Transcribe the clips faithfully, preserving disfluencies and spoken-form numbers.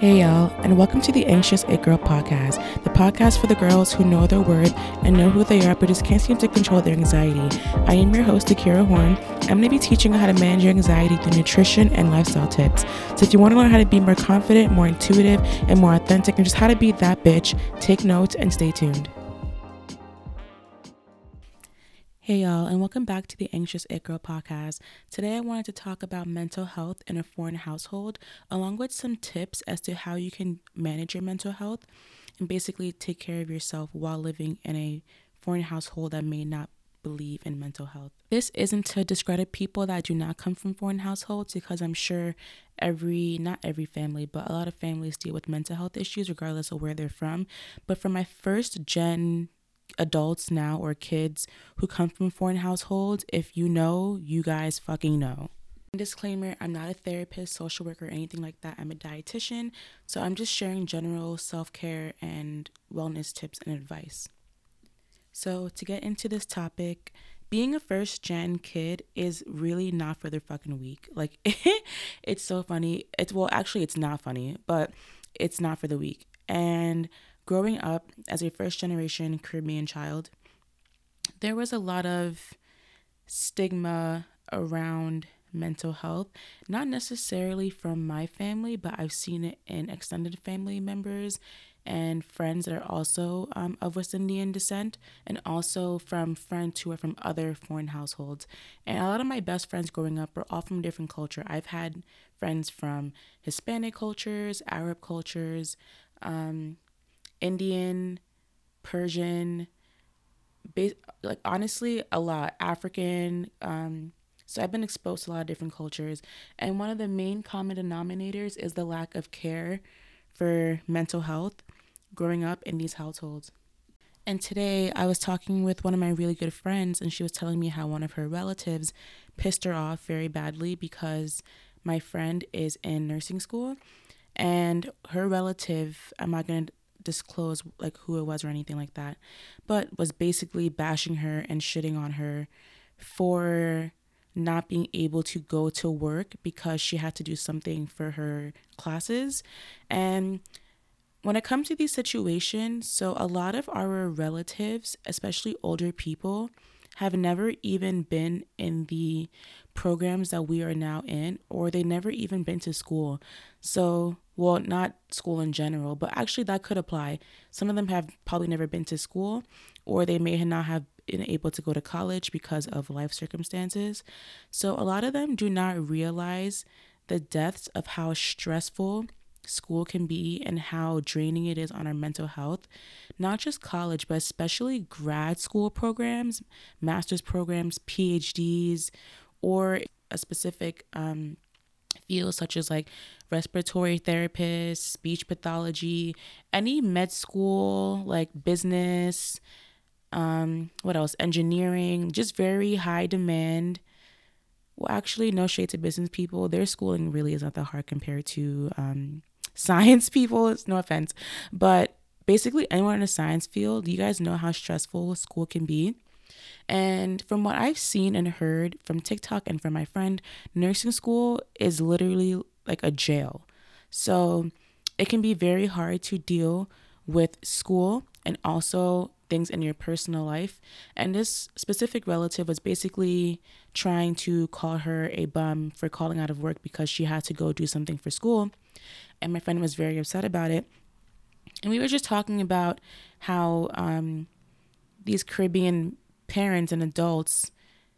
Hey y'all, and welcome to the Anxious It Girl podcast, the podcast for the girls who know their worth and know who they are but just can't seem to control their anxiety. I am your host, Akira Horn. I'm going to be teaching you how to manage your anxiety through nutrition and lifestyle tips. So if you want to learn how to be more confident, more intuitive, and more authentic, and just how to be that bitch, take notes and stay tuned. Hey y'all, and welcome back to the Anxious It Girl podcast. Today I wanted to talk about mental health in a foreign household, along with some tips as to how you can manage your mental health and basically take care of yourself while living in a foreign household that may not believe in mental health. This isn't to discredit people that do not come from foreign households, because I'm sure every, not every family, but a lot of families deal with mental health issues regardless of where they're from. But for my first gen adults now, or kids who come from foreign households, if you know, you guys fucking know. Disclaimer, I'm not a therapist, social worker, or anything like that. I'm a dietitian, so I'm just sharing general self-care and wellness tips and advice. So to get into this topic, being a first-gen kid is really not for the fucking weak. Like, it's so funny. It's, well, actually, it's not funny, but it's not for the weak. And growing up as a first-generation Caribbean child, there was a lot of stigma around mental health, not necessarily from my family, but I've seen it in extended family members and friends that are also um, of West Indian descent, and also from friends who are from other foreign households. And a lot of my best friends growing up were all from different culture. I've had friends from Hispanic cultures, Arab cultures, um, Indian, Persian, bas- like honestly a lot, African. Um, so I've been exposed to a lot of different cultures. And one of the main common denominators is the lack of care for mental health growing up in these households. And today I was talking with one of my really good friends, and she was telling me how one of her relatives pissed her off very badly because my friend is in nursing school, and her relative, I'm not going to disclose like who it was or anything like that, but was basically bashing her and shitting on her for not being able to go to work because she had to do something for her classes. And when it comes to these situations, so a lot of our relatives, especially older people, have never even been in the programs that we are now in, or they never even been to school. So, well, not school in general, but actually that could apply. Some of them have probably never been to school, or they may not have been able to go to college because of life circumstances. So a lot of them do not realize the depths of how stressful school can be and how draining it is on our mental health, not just college, but especially grad school programs, master's programs, P H Ds, or a specific um, field such as like respiratory therapists, speech pathology, any med school, like business, um, what else, engineering, just very high demand. Well, actually, no shade to business people. Their schooling really is not that hard compared to um, science people. It's no offense. But basically, anyone in the science field, you guys know how stressful school can be. And from what I've seen and heard from TikTok and from my friend, nursing school is literally like a jail. So it can be very hard to deal with school and also things in your personal life. And this specific relative was basically trying to call her a bum for calling out of work because she had to go do something for school. And my friend was very upset about it. And we were just talking about how um, these Caribbean parents and adults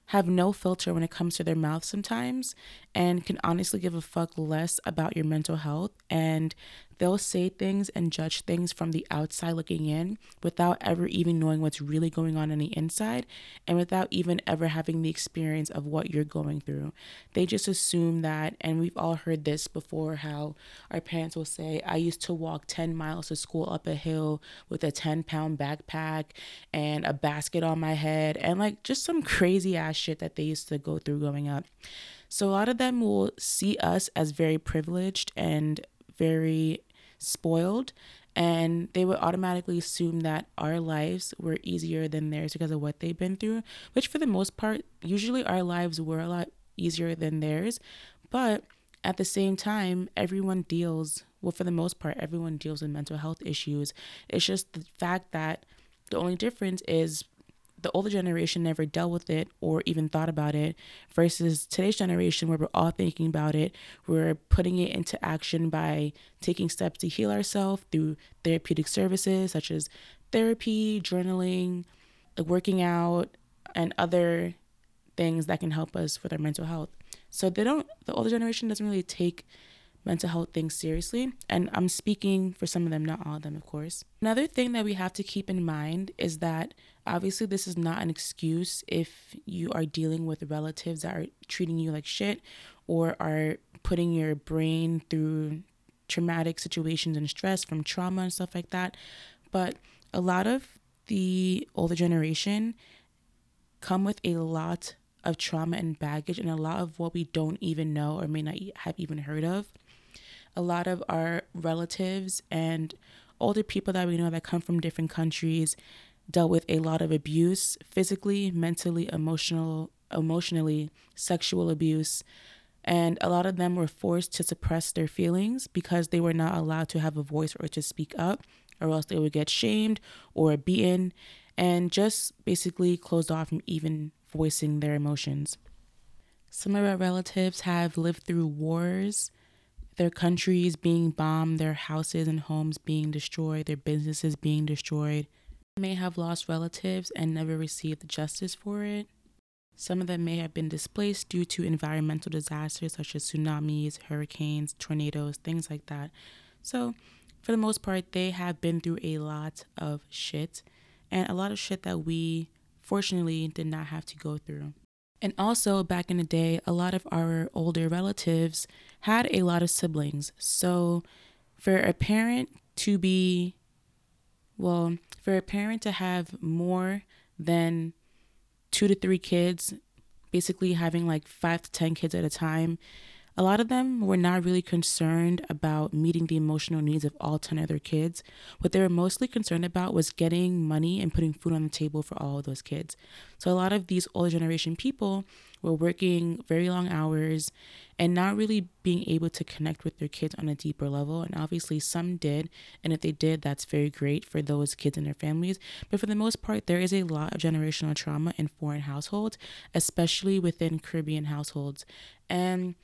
have no filter when it comes to their mouth sometimes, and can honestly give a fuck less about your mental health, and they'll say things and judge things from the outside looking in without ever even knowing what's really going on on the inside, and without even ever having the experience of what you're going through. They just assume that, and we've all heard this before, how our parents will say, I used to walk ten miles to school up a hill with a ten pound backpack and a basket on my head, and like just some crazy ass shit that they used to go through growing up. So a lot of them will see us as very privileged and very spoiled, and they would automatically assume that our lives were easier than theirs because of what they've been through, which for the most part, usually our lives were a lot easier than theirs. But At the same time, everyone deals, well, for the most part, everyone deals with mental health issues. It's just the fact that the only difference is the older generation never dealt with it or even thought about it, versus today's generation where we're all thinking about it. We're putting it into action by taking steps to heal ourselves through therapeutic services such as therapy, journaling, working out, and other things that can help us with our mental health. So they don't, the older generation doesn't really take mental health things seriously. And I'm speaking for some of them, not all of them, of course. Another thing that we have to keep in mind is that obviously this is not an excuse if you are dealing with relatives that are treating you like shit or are putting your brain through traumatic situations and stress from trauma and stuff like that. But a lot of the older generation come with a lot of trauma and baggage, and a lot of what we don't even know or may not have even heard of. A lot of our relatives and older people that we know that come from different countries dealt with a lot of abuse, physically, mentally, emotional, emotionally, sexual abuse. And a lot of them were forced to suppress their feelings because they were not allowed to have a voice or to speak up, or else they would get shamed or beaten and just basically closed off from even voicing their emotions. Some of our relatives have lived through wars, their countries being bombed, their houses and homes being destroyed, their businesses being destroyed. Some may have lost relatives and never received justice for it. Some of them may have been displaced due to environmental disasters such as tsunamis, hurricanes, tornadoes, things like that. So for the most part, they have been through a lot of shit, and a lot of shit that we fortunately did not have to go through. And also back in the day, a lot of our older relatives had a lot of siblings. So for a parent to be, well, for a parent to have more than two to three kids, basically having like five to ten kids at a time, a lot of them were not really concerned about meeting the emotional needs of all ten of their kids. What they were mostly concerned about was getting money and putting food on the table for all of those kids. So a lot of these older generation people were working very long hours and not really being able to connect with their kids on a deeper level. And obviously some did. And if they did, that's very great for those kids and their families. But for the most part, there is a lot of generational trauma in foreign households, especially within Caribbean households. And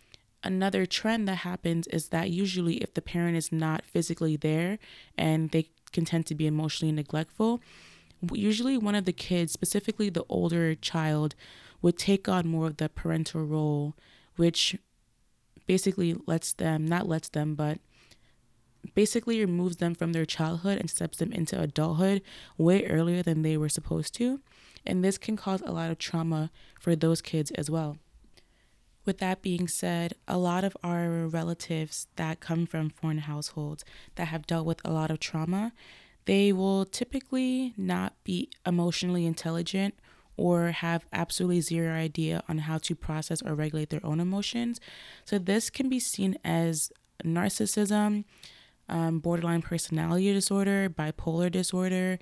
another trend that happens is that usually if the parent is not physically there and they can tend to be emotionally neglectful, usually one of the kids, specifically the older child, would take on more of the parental role, which basically lets them, not lets them, but basically removes them from their childhood and steps them into adulthood way earlier than they were supposed to. And this can cause a lot of trauma for those kids as well. With that being said, a lot of our relatives that come from foreign households that have dealt with a lot of trauma, they will typically not be emotionally intelligent or have absolutely zero idea on how to process or regulate their own emotions. So this can be seen as narcissism, um, borderline personality disorder, bipolar disorder,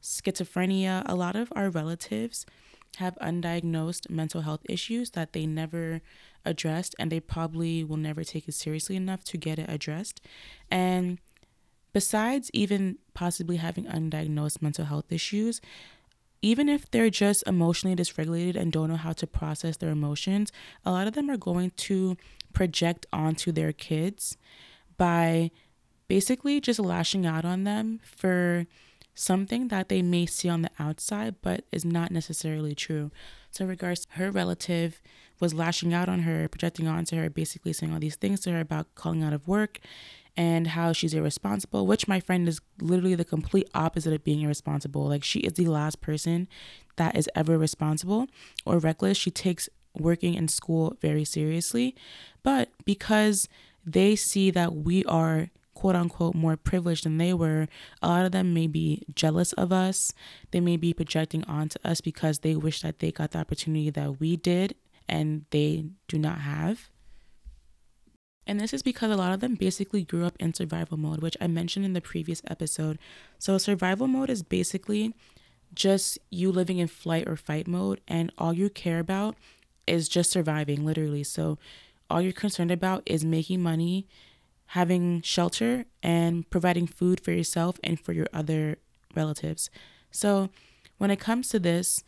schizophrenia. A lot of our relatives have undiagnosed mental health issues that they never addressed, and they probably will never take it seriously enough to get it addressed. And besides even possibly having undiagnosed mental health issues, even if they're just emotionally dysregulated and don't know how to process their emotions, a lot of them are going to project onto their kids by basically just lashing out on them for something that they may see on the outside but is not necessarily true. So in regards, her relative was lashing out on her, projecting onto her, basically saying all these things to her about calling out of work and how she's irresponsible, which my friend is literally the complete opposite of being irresponsible. Like, she is the last person that is ever responsible or reckless. She takes working in school very seriously, but because they see that we are quote unquote more privileged than they were, a lot of them may be jealous of us. They may be projecting onto us because they wish that they got the opportunity that we did and they do not have. And this is because a lot of them basically grew up in survival mode, which I mentioned in the previous episode. So survival mode is basically just you living in flight or fight mode, and all you care about is just surviving, literally. So all you're concerned about is making money, having shelter, and providing food for yourself and for your other relatives. So when it comes to this,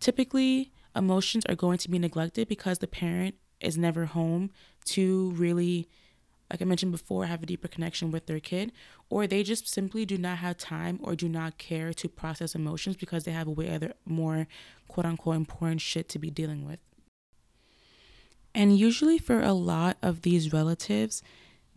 typically emotions are going to be neglected because the parent is never home to really, like I mentioned before, have a deeper connection with their kid, or they just simply do not have time or do not care to process emotions because they have way other more quote unquote important shit to be dealing with. And usually for a lot of these relatives,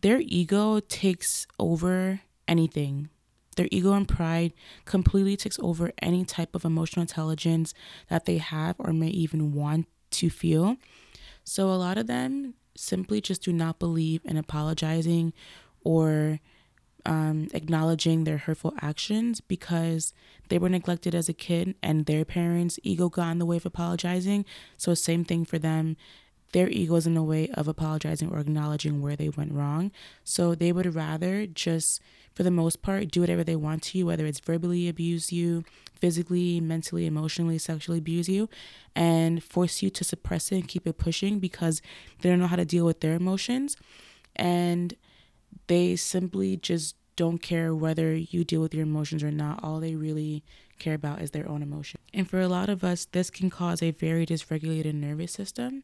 their ego takes over anything. Their ego and pride completely takes over any type of emotional intelligence that they have or may even want to feel. So a lot of them simply just do not believe in apologizing or um, acknowledging their hurtful actions because they were neglected as a kid and their parents' ego got in the way of apologizing. So same thing for them. Their ego is in the way of apologizing or acknowledging where they went wrong. So they would rather just, for the most part, do whatever they want to you, whether it's verbally abuse you, physically, mentally, emotionally, sexually abuse you, and force you to suppress it and keep it pushing because they don't know how to deal with their emotions. And they simply just don't care whether you deal with your emotions or not. All they really care about is their own emotion. And for a lot of us, this can cause a very dysregulated nervous system,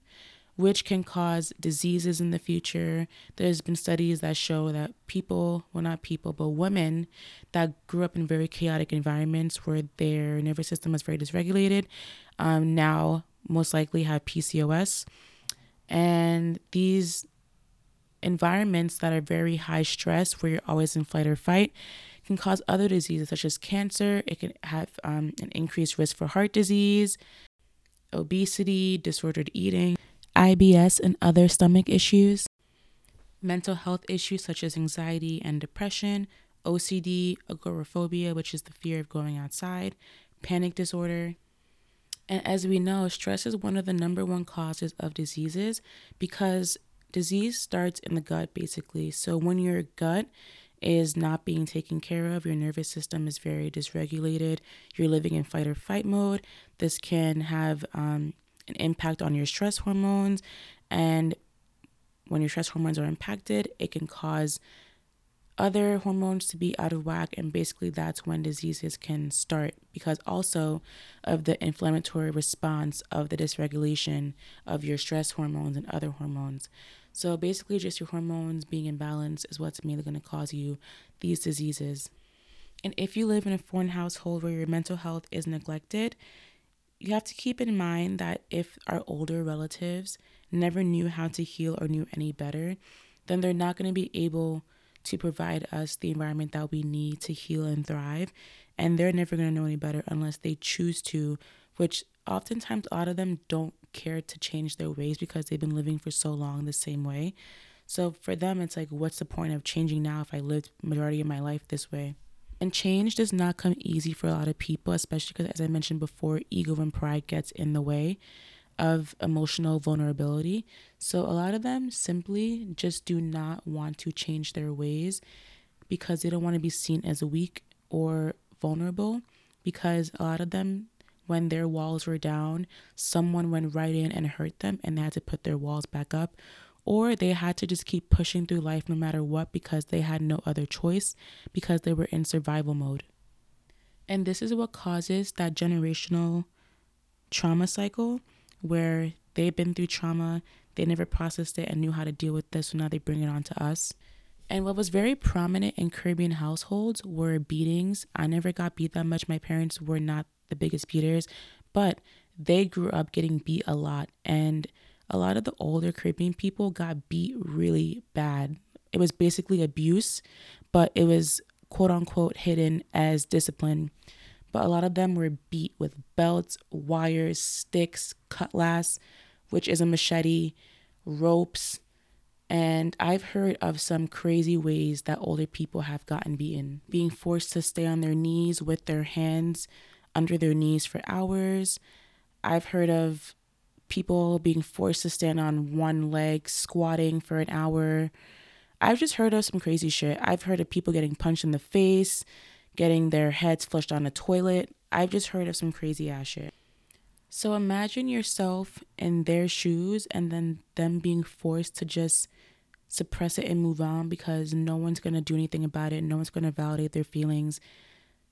which can cause diseases in the future. There's been studies that show that people, well not people, but women that grew up in very chaotic environments where their nervous system was very dysregulated, um, now most likely have P C O S. And these environments that are very high stress, where you're always in fight or flight, can cause other diseases such as cancer. It can have um, an increased risk for heart disease, obesity, disordered eating, I B S and other stomach issues, mental health issues such as anxiety and depression, O C D, agoraphobia, which is the fear of going outside, panic disorder. And as we know, stress is one of the number one causes of diseases because disease starts in the gut, basically. So when your gut is not being taken care of, your nervous system is very dysregulated, you're living in fight or flight mode, this can have um, an impact on your stress hormones, and when your stress hormones are impacted, it can cause other hormones to be out of whack, and basically that's when diseases can start because also of the inflammatory response of the dysregulation of your stress hormones and other hormones. So basically just your hormones being in balance is what's mainly going to cause you these diseases. And if you live in a foreign household where your mental health is neglected, you have to keep in mind that if our older relatives never knew how to heal or knew any better, then they're not going to be able to provide us the environment that we need to heal and thrive. And they're never going to know any better unless they choose to, which oftentimes a lot of them don't care to change their ways because they've been living for so long the same way. So for them, it's like, what's the point of changing now if I lived the majority of my life this way? And change does not come easy for a lot of people, especially because, as I mentioned before, ego and pride gets in the way of emotional vulnerability. So a lot of them simply just do not want to change their ways because they don't want to be seen as weak or vulnerable, because a lot of them, when their walls were down, someone went right in and hurt them and they had to put their walls back up, or they had to just keep pushing through life no matter what because they had no other choice because they were in survival mode. And this is what causes that generational trauma cycle where they've been through trauma, they never processed it and knew how to deal with this, so now they bring it on to us. And what was very prominent in Caribbean households were beatings. I never got beat that much. My parents were not the biggest beaters, but they grew up getting beat a lot, and a lot of the older Caribbean people got beat really bad. It was basically abuse, but it was quote unquote hidden as discipline. But a lot of them were beat with belts, wires, sticks, cutlass, which is a machete, ropes. And I've heard of some crazy ways that older people have gotten beaten, being forced to stay on their knees with their hands under their knees for hours. I've heard of people being forced to stand on one leg, squatting for an hour. I've just heard of some crazy shit. I've heard of people getting punched in the face, getting their heads flushed on a toilet. I've just heard of some crazy ass shit. So imagine yourself in their shoes and then them being forced to just suppress it and move on because no one's going to do anything about it. No one's going to validate their feelings.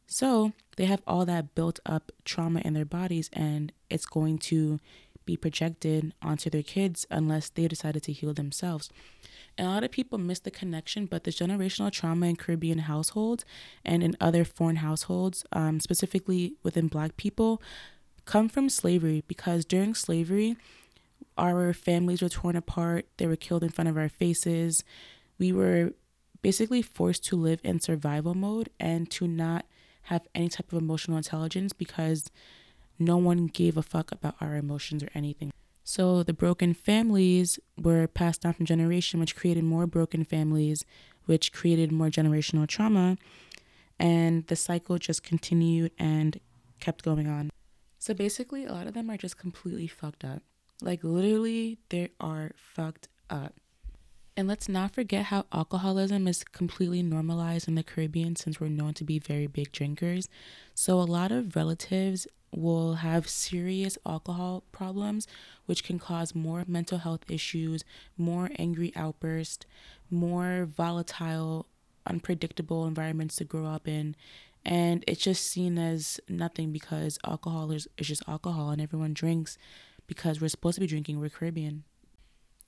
So they have all that built up trauma in their bodies, and it's going to be projected onto their kids unless they decided to heal themselves. And a lot of people miss the connection, but the generational trauma in Caribbean households and in other foreign households, um, specifically within Black people, come from slavery, because during slavery, our families were torn apart. They were killed in front of our faces. We were basically forced to live in survival mode and to not have any type of emotional intelligence because no one gave a fuck about our emotions or anything. So the broken families were passed down from generation, which created more broken families, which created more generational trauma. And the cycle just continued and kept going on. So basically, a lot of them are just completely fucked up. Like, literally, they are fucked up. And let's not forget how alcoholism is completely normalized in the Caribbean, since we're known to be very big drinkers. So a lot of relatives will have serious alcohol problems, which can cause more mental health issues, more angry outbursts, more volatile, unpredictable environments to grow up in. And it's just seen as nothing because alcohol is, is just alcohol, and everyone drinks because we're supposed to be drinking, we're Caribbean.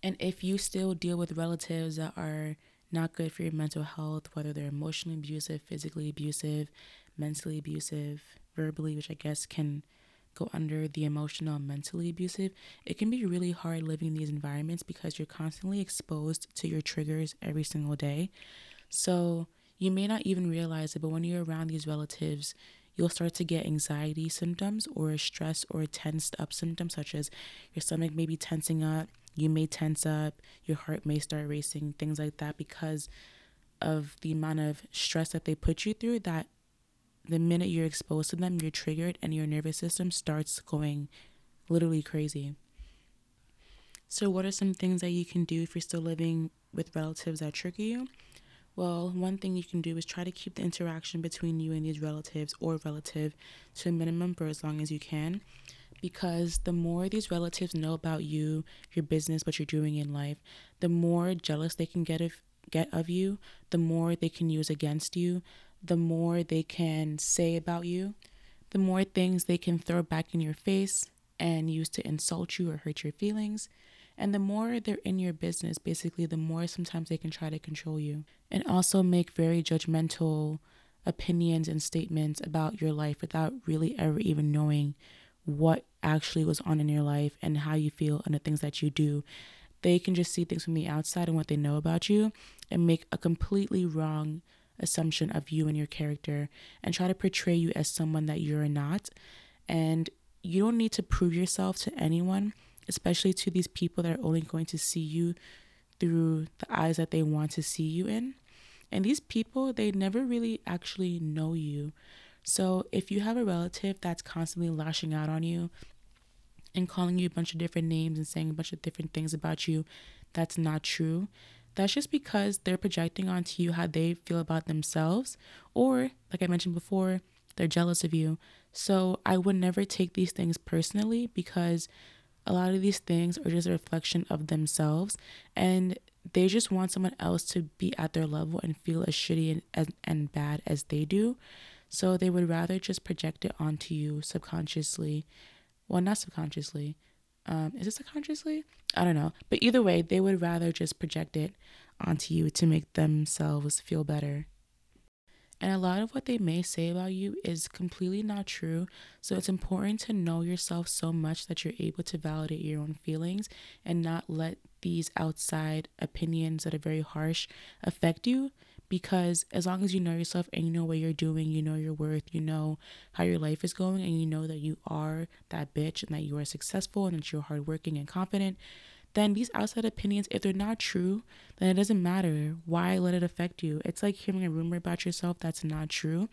And if you still deal with relatives that are not good for your mental health, whether they're emotionally abusive, physically abusive, mentally abusive, verbally, which I guess can go under the emotional and mentally abusive, it can be really hard living in these environments because you're constantly exposed to your triggers every single day. So you may not even realize it, but when you're around these relatives, you'll start to get anxiety symptoms or stress or tensed up symptoms, such as your stomach may be tensing up, you may tense up, your heart may start racing, things like that, because of the amount of stress that they put you through, that the minute you're exposed to them, you're triggered and your nervous system starts going literally crazy. So what are some things that you can do if you're still living with relatives that trigger you? Well, one thing you can do is try to keep the interaction between you and these relatives or relative to a minimum for as long as you can, because the more these relatives know about you, your business, what you're doing in life, the more jealous they can get of, get of you, the more they can use against you, the more they can say about you, the more things they can throw back in your face and use to insult you or hurt your feelings. And the more they're in your business, basically, the more sometimes they can try to control you and also make very judgmental opinions and statements about your life without really ever even knowing what actually was on in your life and how you feel and the things that you do. They can just see things from the outside and what they know about you and make a completely wrong assumption of you and your character and try to portray you as someone that you're not. And you don't need to prove yourself to anyone, especially to these people that are only going to see you through the eyes that they want to see you in. And these people, they never really actually know you. So if you have a relative that's constantly lashing out on you and calling you a bunch of different names and saying a bunch of different things about you that's not true, that's just because they're projecting onto you how they feel about themselves, or, like I mentioned before, they're jealous of you. So I would never take these things personally, because a lot of these things are just a reflection of themselves, and they just want someone else to be at their level and feel as shitty and, and, and bad as they do. So they would rather just project it onto you subconsciously. Well, not subconsciously. Um, is it subconsciously? I don't know. But either way, they would rather just project it onto you to make themselves feel better. And a lot of what they may say about you is completely not true. So it's important to know yourself so much that you're able to validate your own feelings and not let these outside opinions that are very harsh affect you. Because as long as you know yourself and you know what you're doing, you know your worth, you know how your life is going, and you know that you are that bitch and that you are successful and that you're hardworking and confident, then these outside opinions, if they're not true, then it doesn't matter. Why let it affect you? It's like hearing a rumor about yourself that's not true,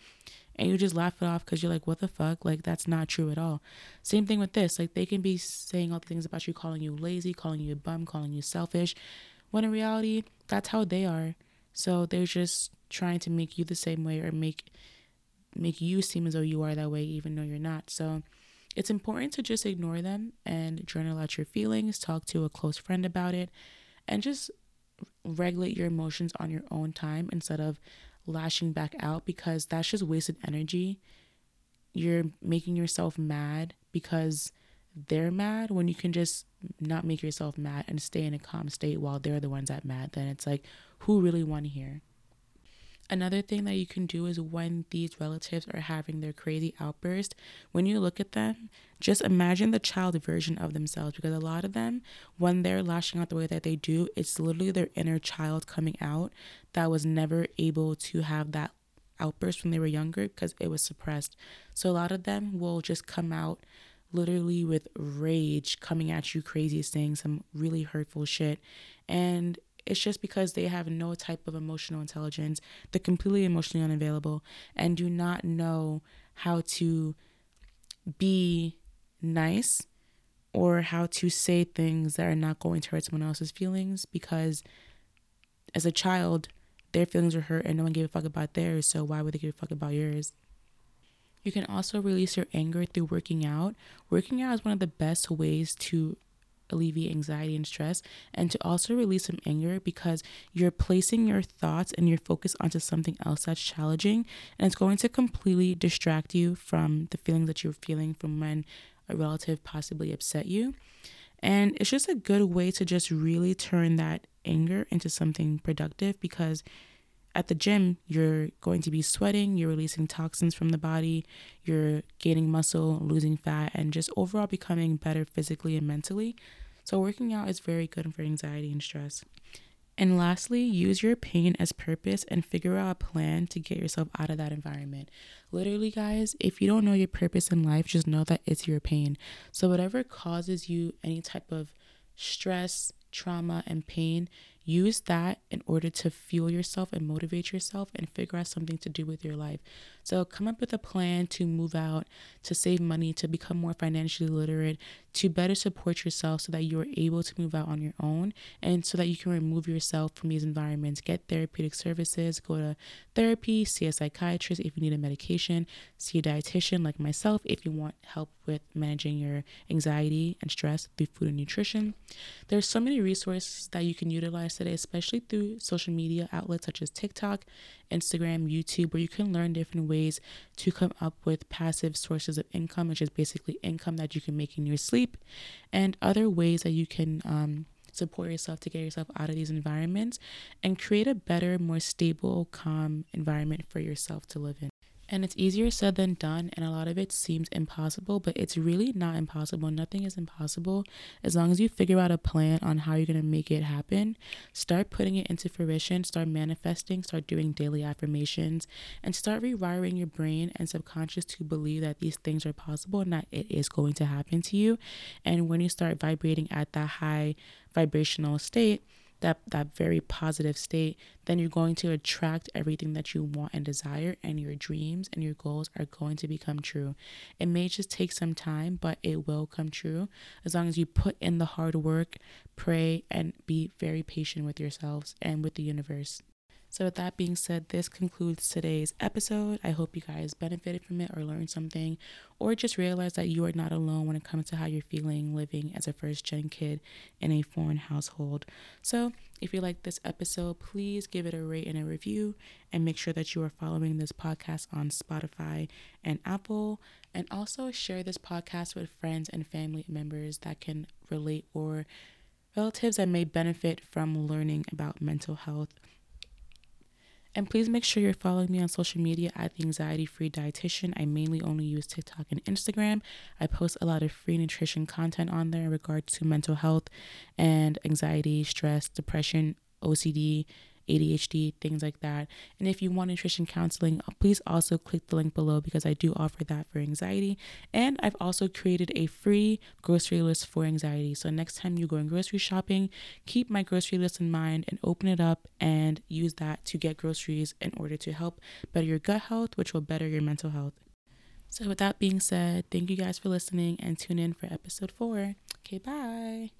and you just laugh it off because you're like, what the fuck? Like, that's not true at all. Same thing with this. Like, they can be saying all the things about you, calling you lazy, calling you a bum, calling you selfish, when in reality, that's how they are. So they're just trying to make you the same way, or make make you seem as though you are that way, even though you're not. So It's important to just ignore them and journal out your feelings, talk to a close friend about it, and just regulate your emotions on your own time instead of lashing back out, because that's just wasted energy. You're making yourself mad because they're mad when you can just not make yourself mad and stay in a calm state while they're the ones that mad. Then it's like, who really won here? Another thing that you can do is when these relatives are having their crazy outburst, when you look at them, just imagine the child version of themselves, because a lot of them, when they're lashing out the way that they do, it's literally their inner child coming out that was never able to have that outburst when they were younger because it was suppressed. So a lot of them will just come out literally with rage, coming at you crazy, saying some really hurtful shit, and it's just because they have no type of emotional intelligence. They're completely emotionally unavailable and do not know how to be nice or how to say things that are not going to hurt someone else's feelings, because as a child, their feelings were hurt and no one gave a fuck about theirs, so why would they give a fuck about yours? You can also release your anger through working out. Working out is one of the best ways to alleviate anxiety and stress, and to also release some anger, because you're placing your thoughts and your focus onto something else that's challenging, and it's going to completely distract you from the feelings that you're feeling from when a relative possibly upset you. And it's just a good way to just really turn that anger into something productive, because at the gym, you're going to be sweating, you're releasing toxins from the body, you're gaining muscle, losing fat, and just overall becoming better physically and mentally. So working out is very good for anxiety and stress. And lastly, use your pain as purpose and figure out a plan to get yourself out of that environment. Literally, guys, if you don't know your purpose in life, just know that it's your pain. So whatever causes you any type of stress, trauma, and pain, use that in order to fuel yourself and motivate yourself and figure out something to do with your life. So come up with a plan to move out, to save money, to become more financially literate, to better support yourself so that you are able to move out on your own, and so that you can remove yourself from these environments. Get therapeutic services, go to therapy, see a psychiatrist if you need a medication, see a dietitian like myself if you want help with managing your anxiety and stress through food and nutrition. There's so many resources that you can utilize today, especially through social media outlets such as TikTok, Instagram, YouTube, where you can learn different ways to come up with passive sources of income, which is basically income that you can make in your sleep, and other ways that you can um, support yourself to get yourself out of these environments and create a better, more stable, calm environment for yourself to live in. And it's easier said than done, and a lot of it seems impossible, but it's really not impossible. Nothing is impossible as long as you figure out a plan on how you're going to make it happen. Start putting it into fruition, start manifesting, start doing daily affirmations, and start rewiring your brain and subconscious to believe that these things are possible and that it is going to happen to you. And when you start vibrating at that high vibrational state, that that very positive state, then you're going to attract everything that you want and desire, and your dreams and your goals are going to become true. It may just take some time, but it will come true as long as you put in the hard work, pray, and be very patient with yourselves and with the universe. So with that being said, this concludes today's episode. I hope you guys benefited from it or learned something, or just realized that you are not alone when it comes to how you're feeling living as a first-gen kid in a foreign household. So if you like this episode, please give it a rate and a review, and make sure that you are following this podcast on Spotify and Apple, and also share this podcast with friends and family members that can relate, or relatives that may benefit from learning about mental health. And please make sure you're following me on social media at the Anxiety Free Dietitian. I mainly only use TikTok and Instagram. I post a lot of free nutrition content on there in regards to mental health and anxiety, stress, depression, O C D, A D H D, things like that. And if you want nutrition counseling, please also click the link below, because I do offer that for anxiety. And I've also created a free grocery list for anxiety. So next time you're going grocery shopping, keep my grocery list in mind and open it up and use that to get groceries in order to help better your gut health, which will better your mental health. So with that being said, thank you guys for listening, and tune in for episode four. Okay, bye.